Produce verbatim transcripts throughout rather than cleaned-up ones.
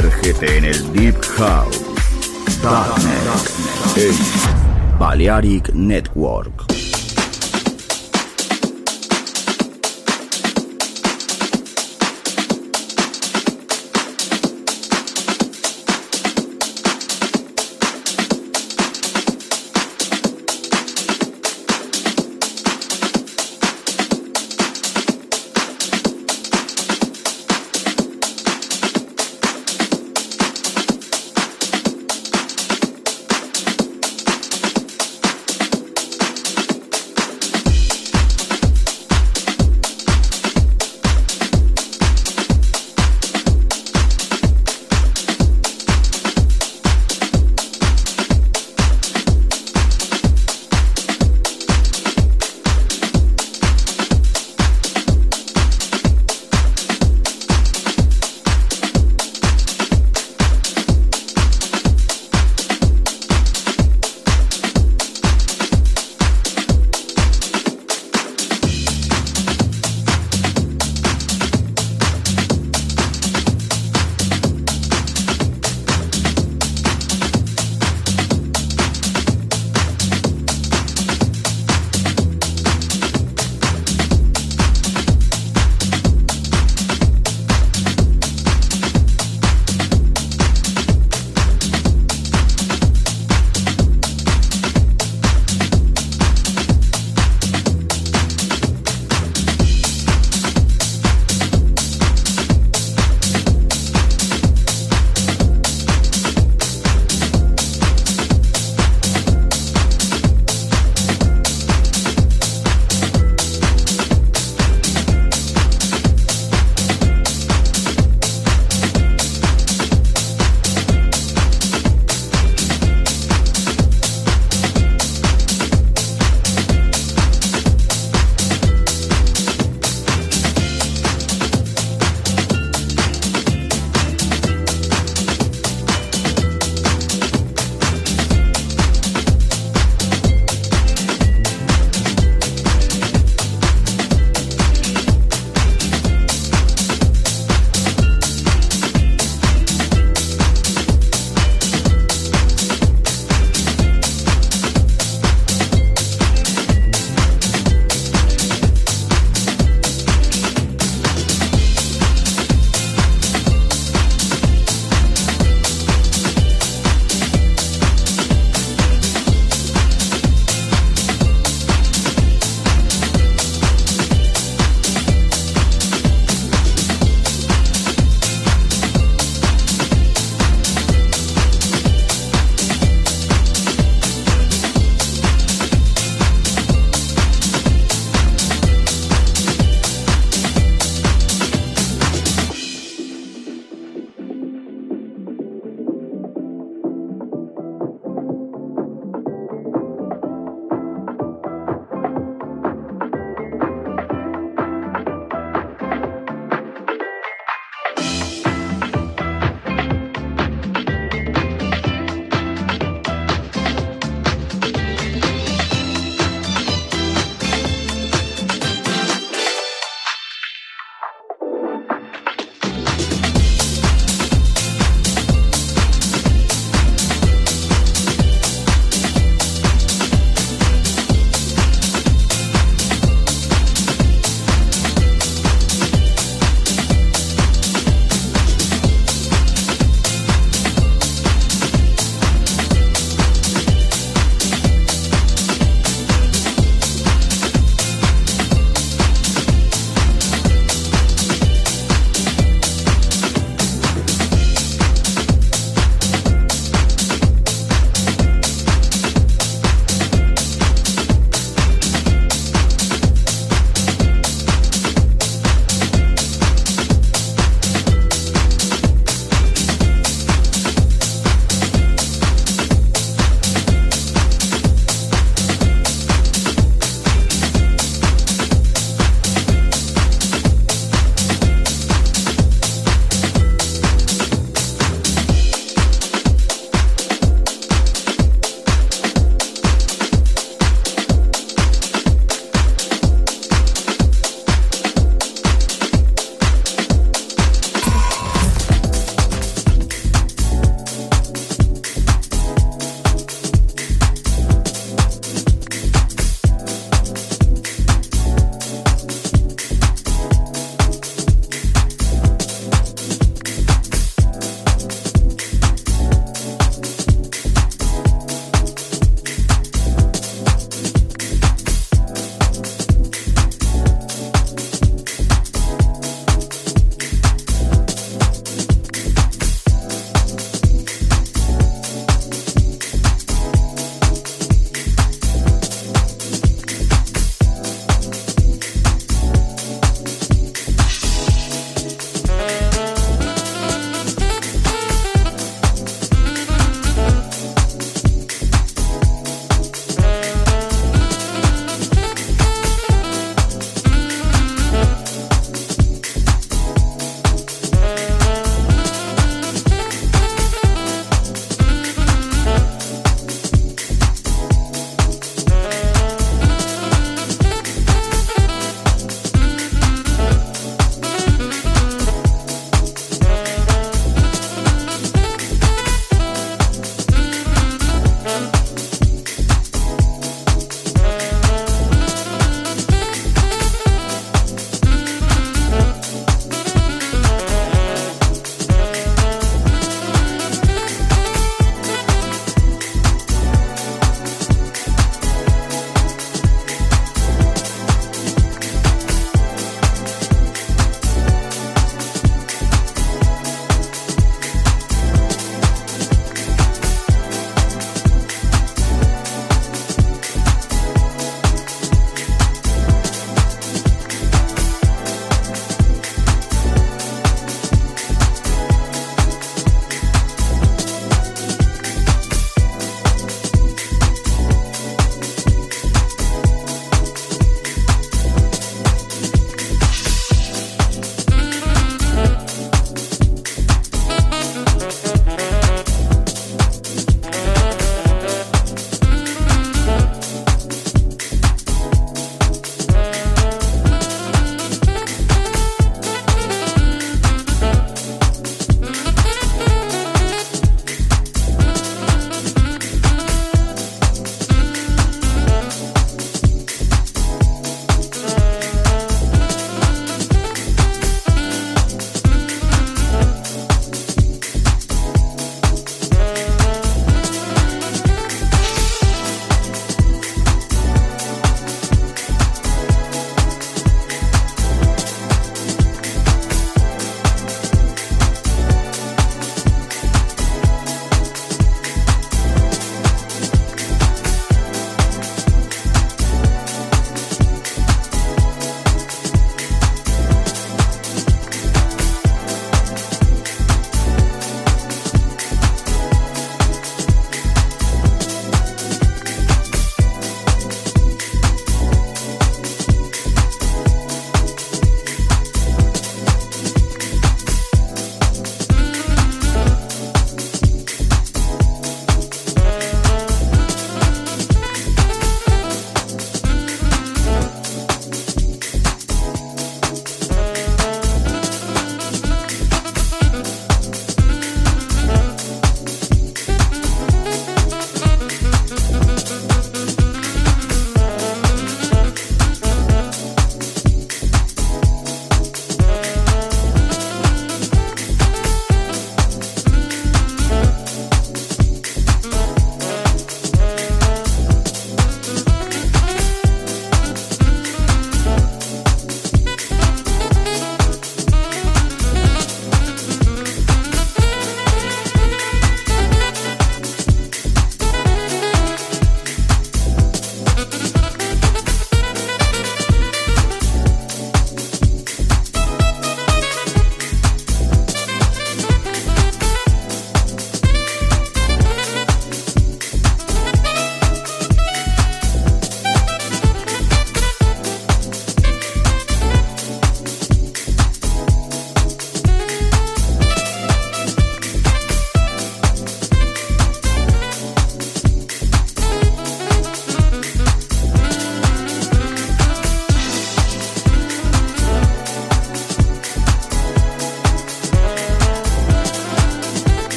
summergete en el Deep House. Darkness en Balearic Network.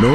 No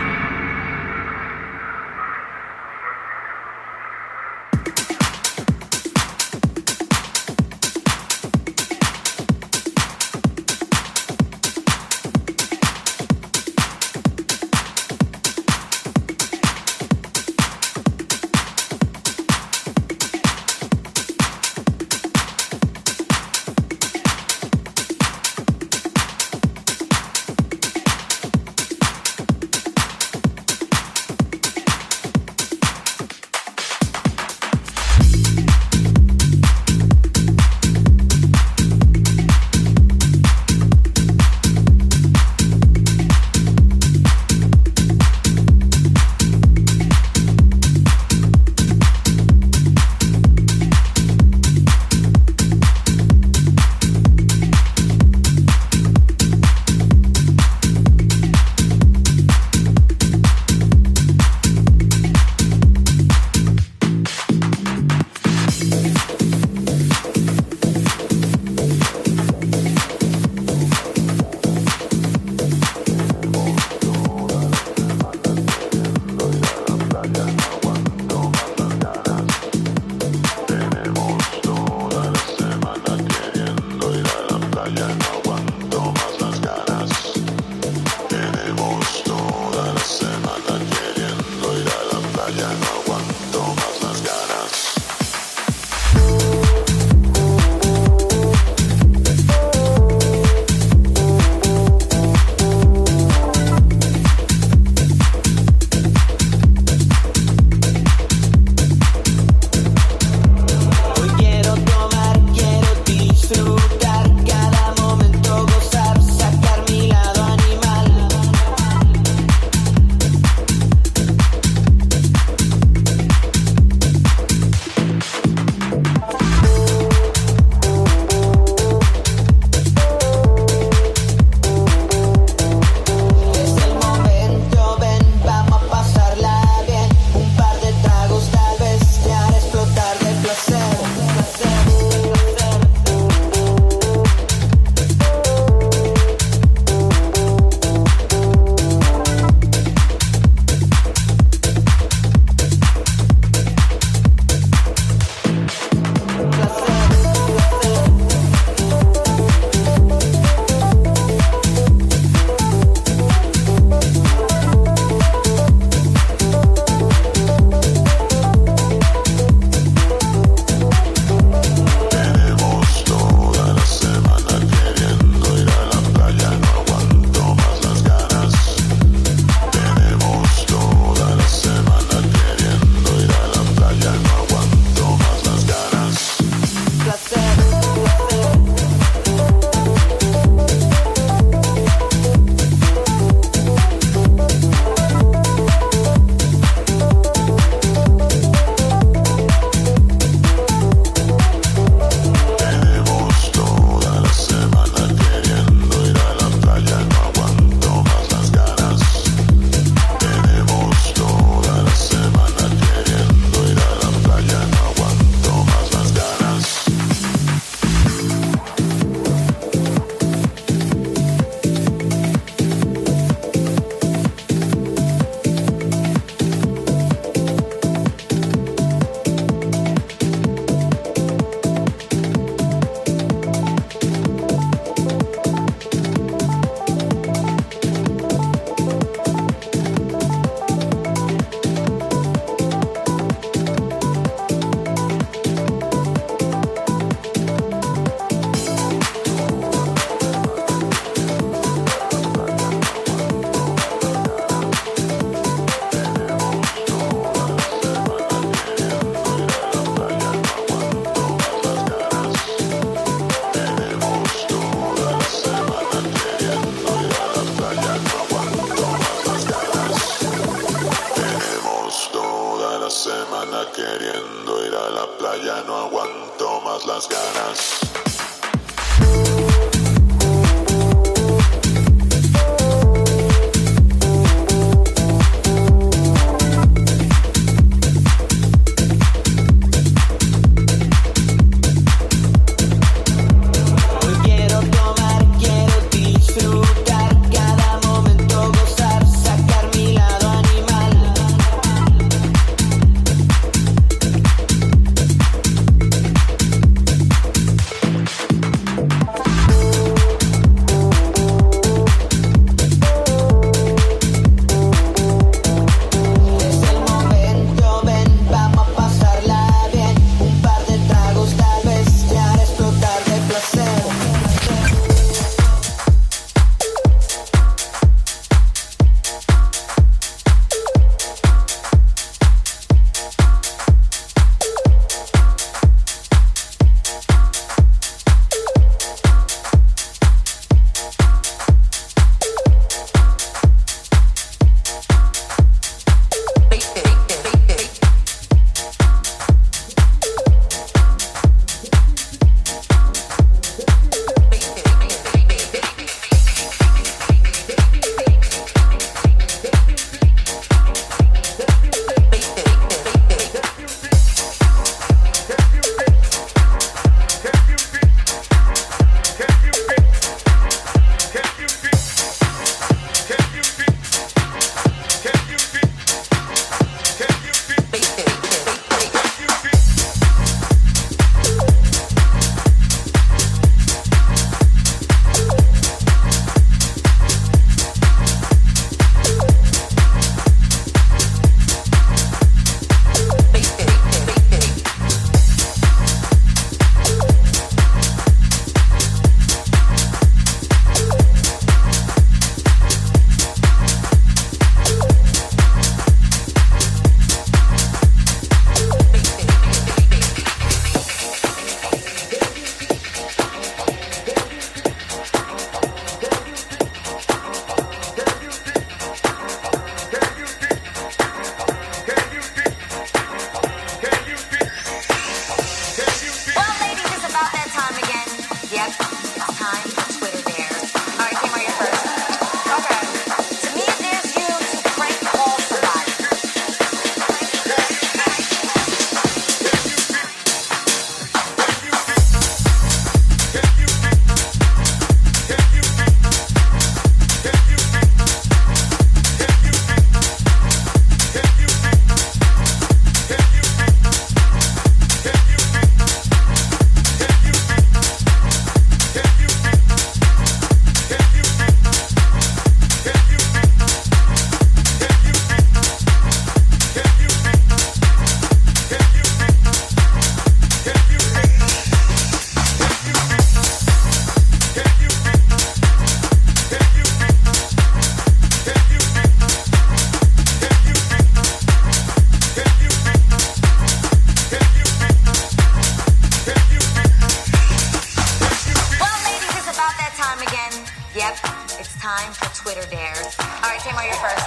time for Twitter dares. All right, Tamar, you're first.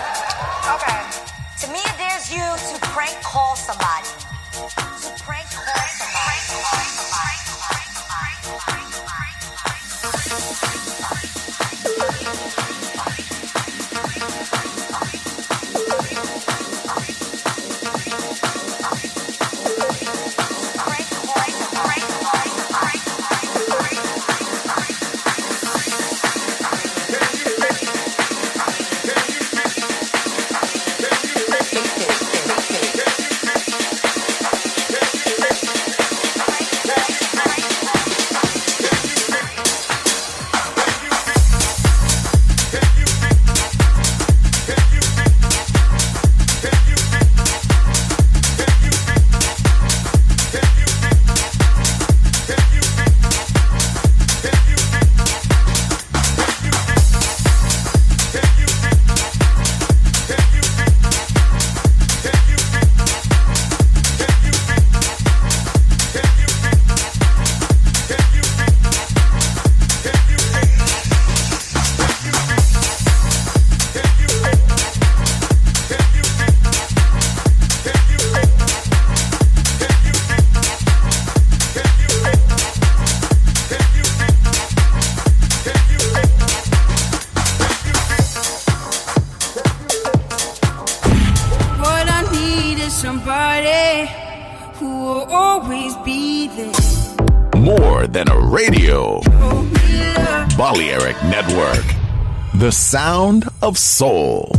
Okay. To me, it dares you to prank call somebody. To prank call somebody. Balearic Network, the sound of soul.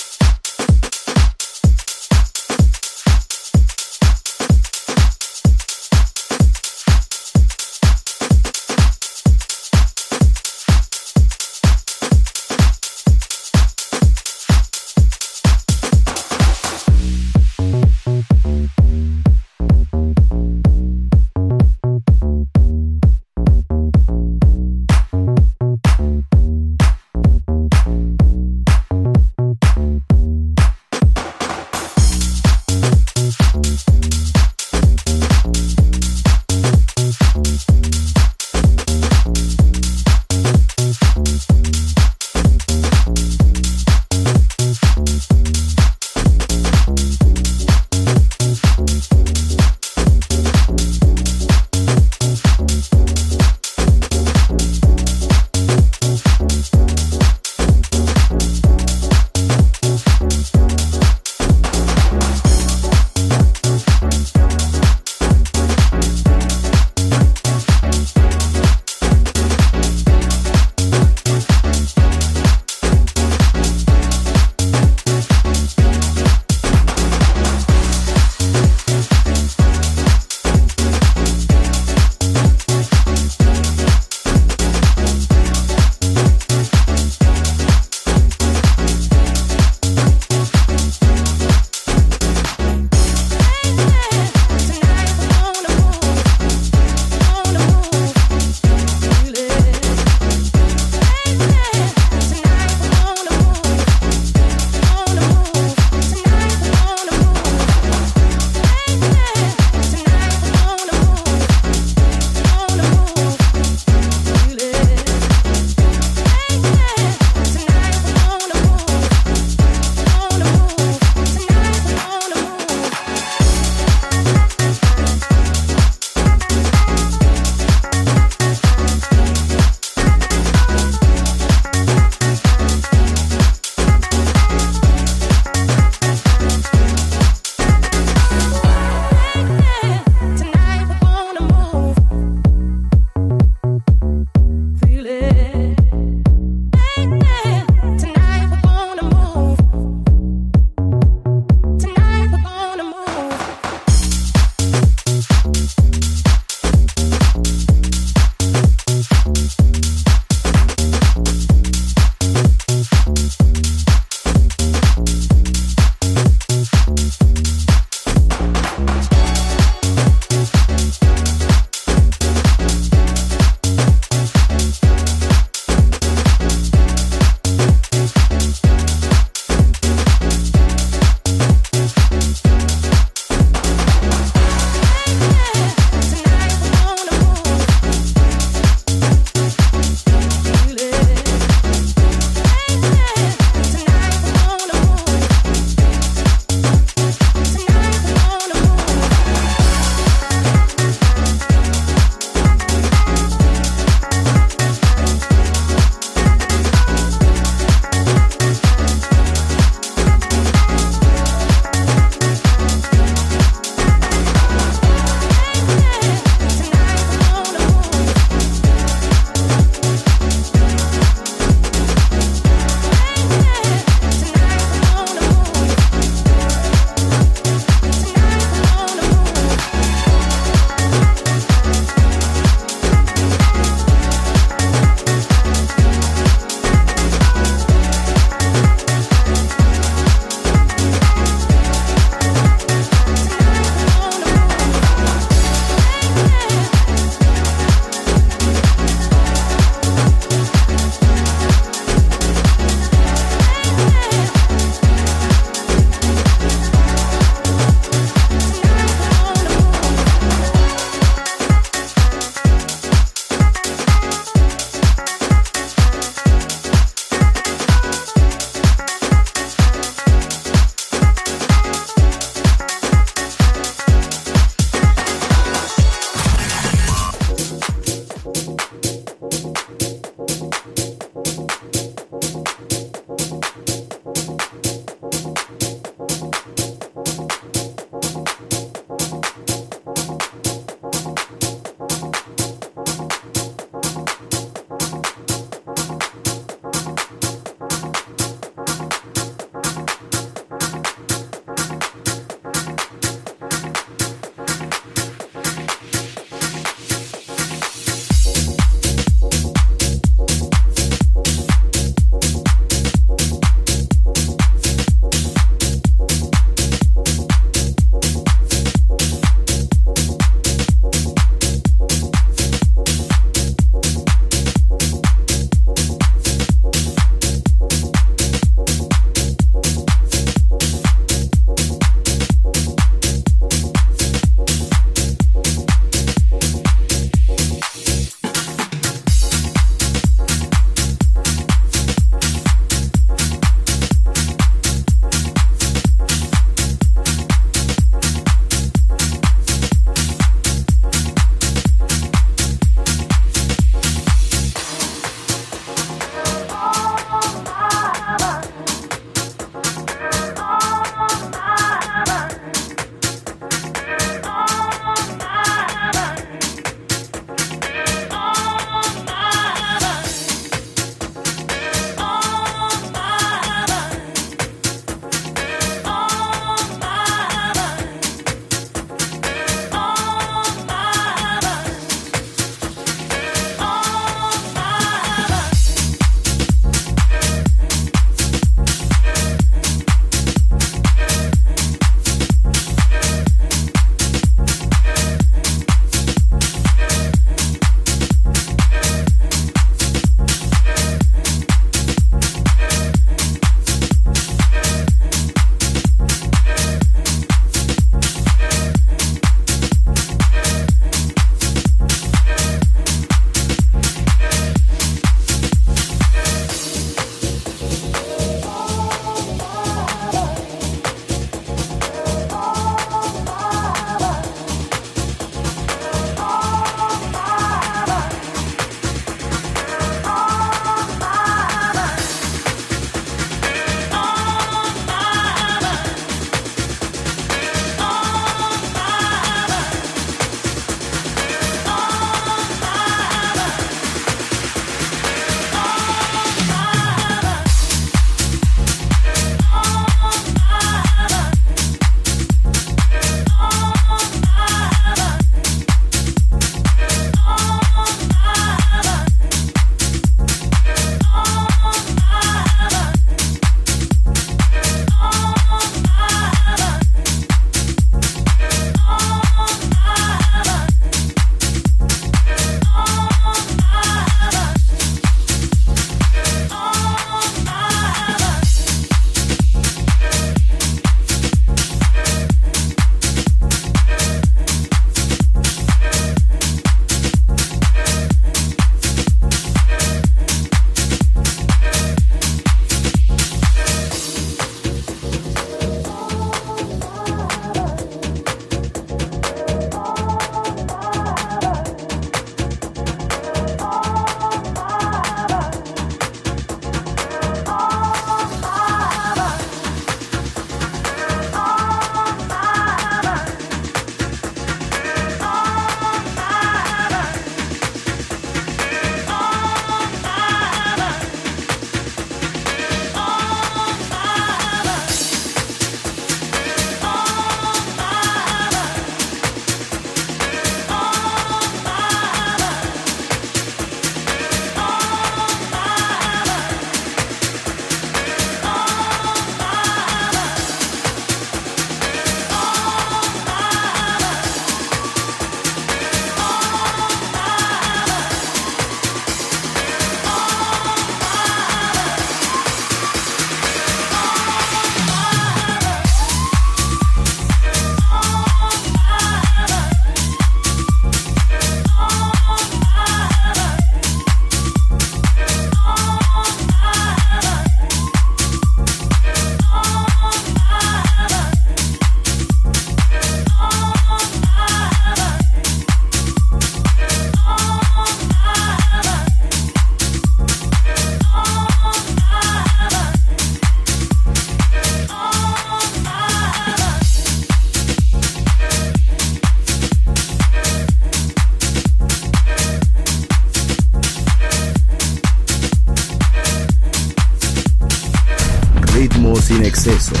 excesos,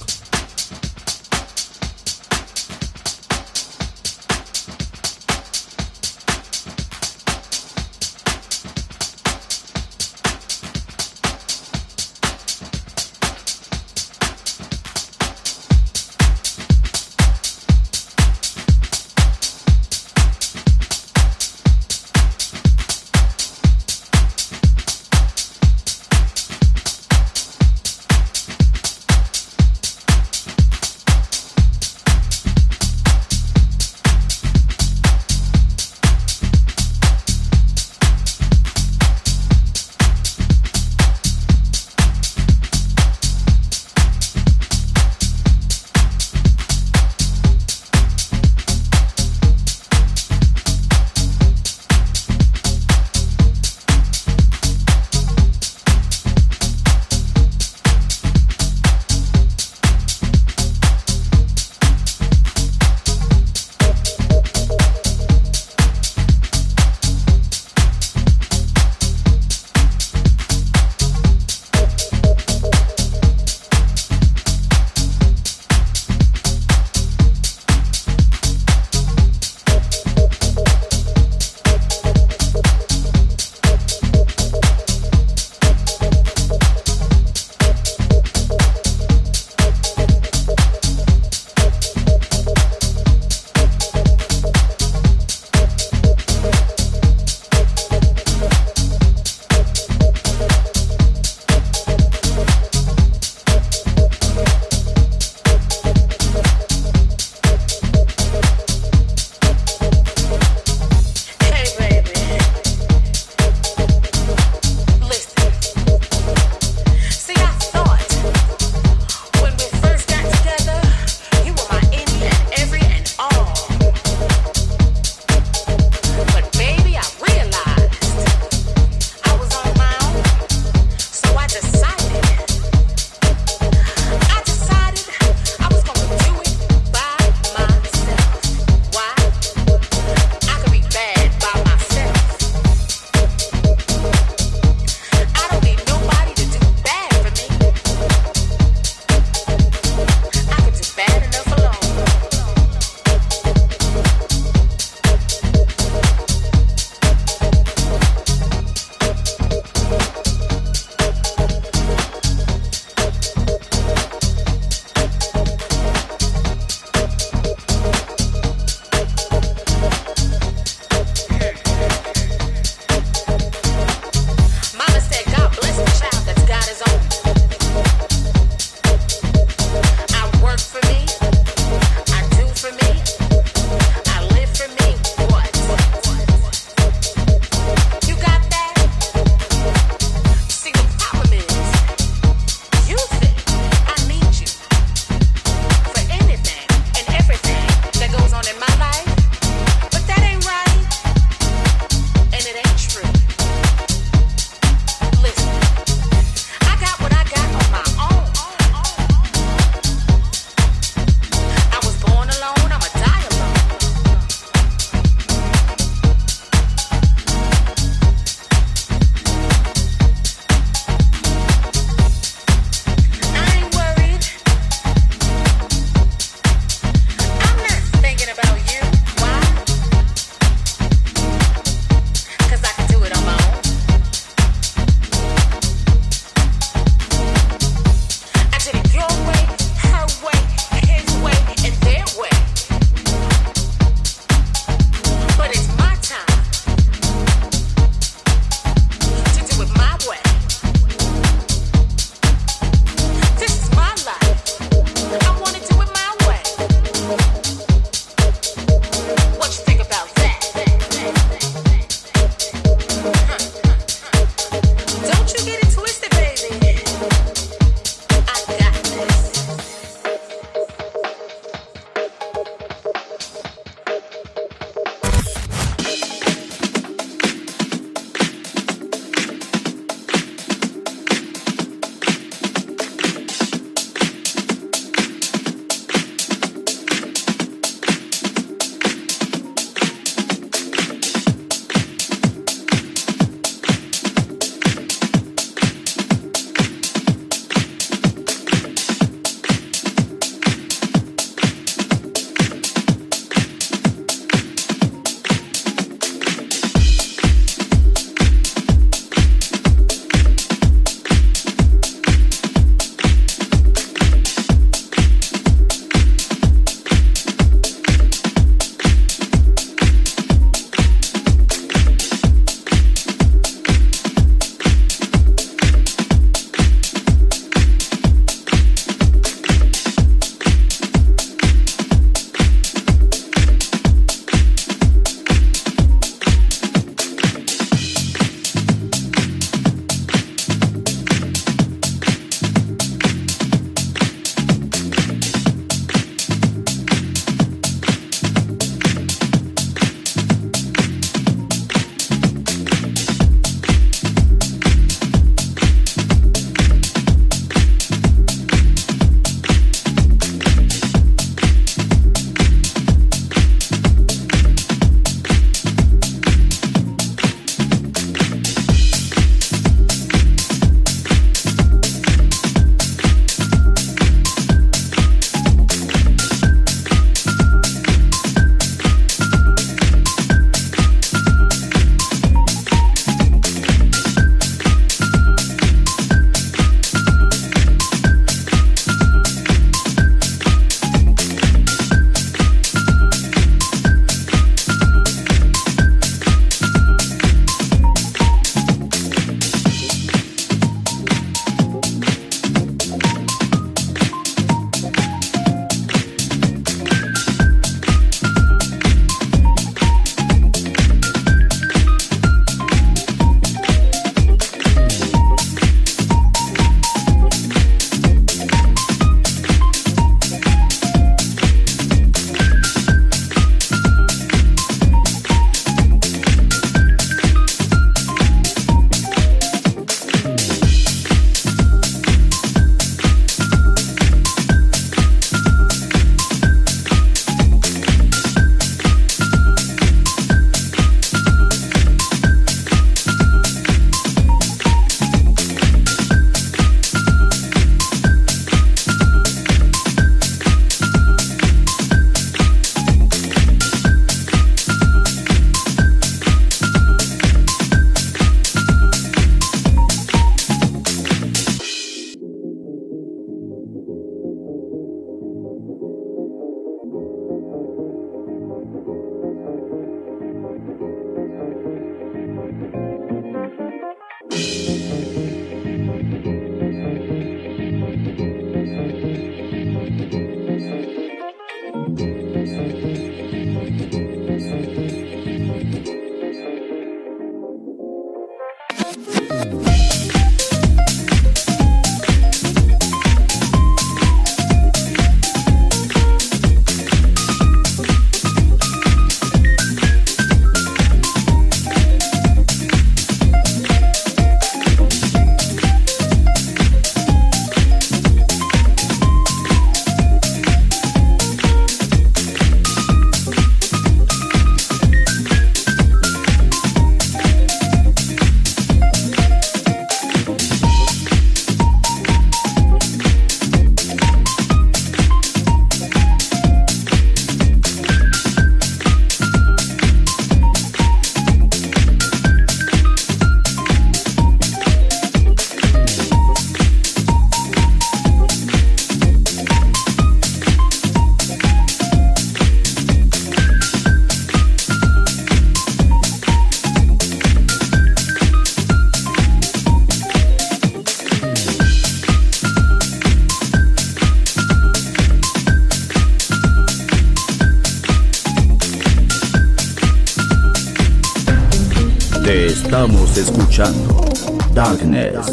Estamos escuchando Darkness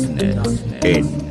en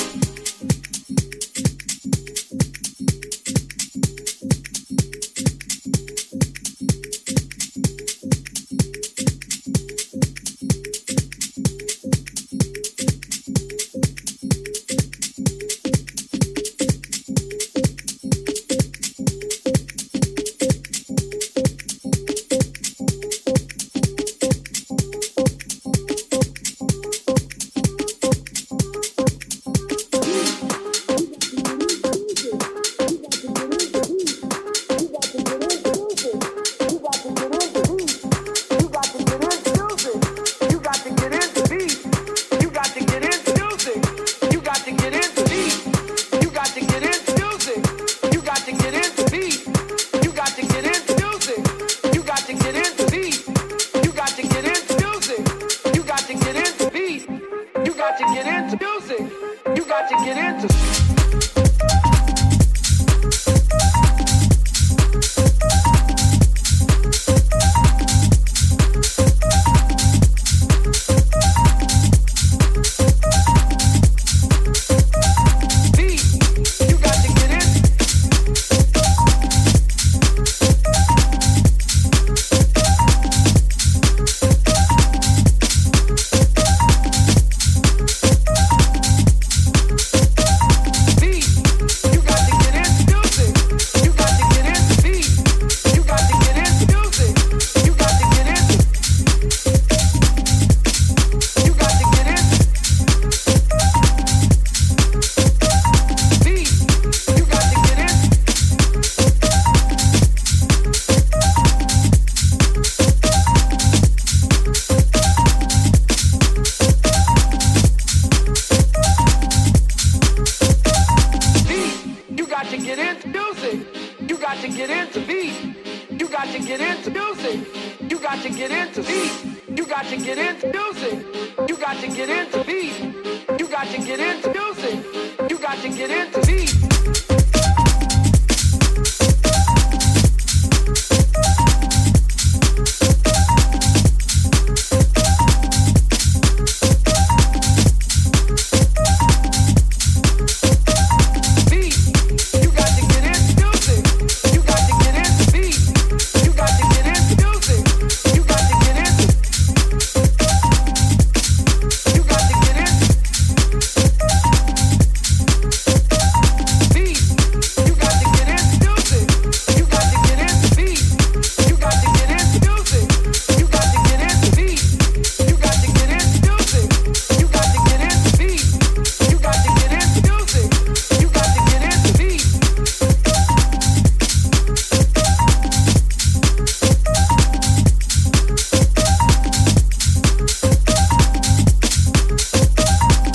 To get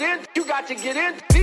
in, you got to get in.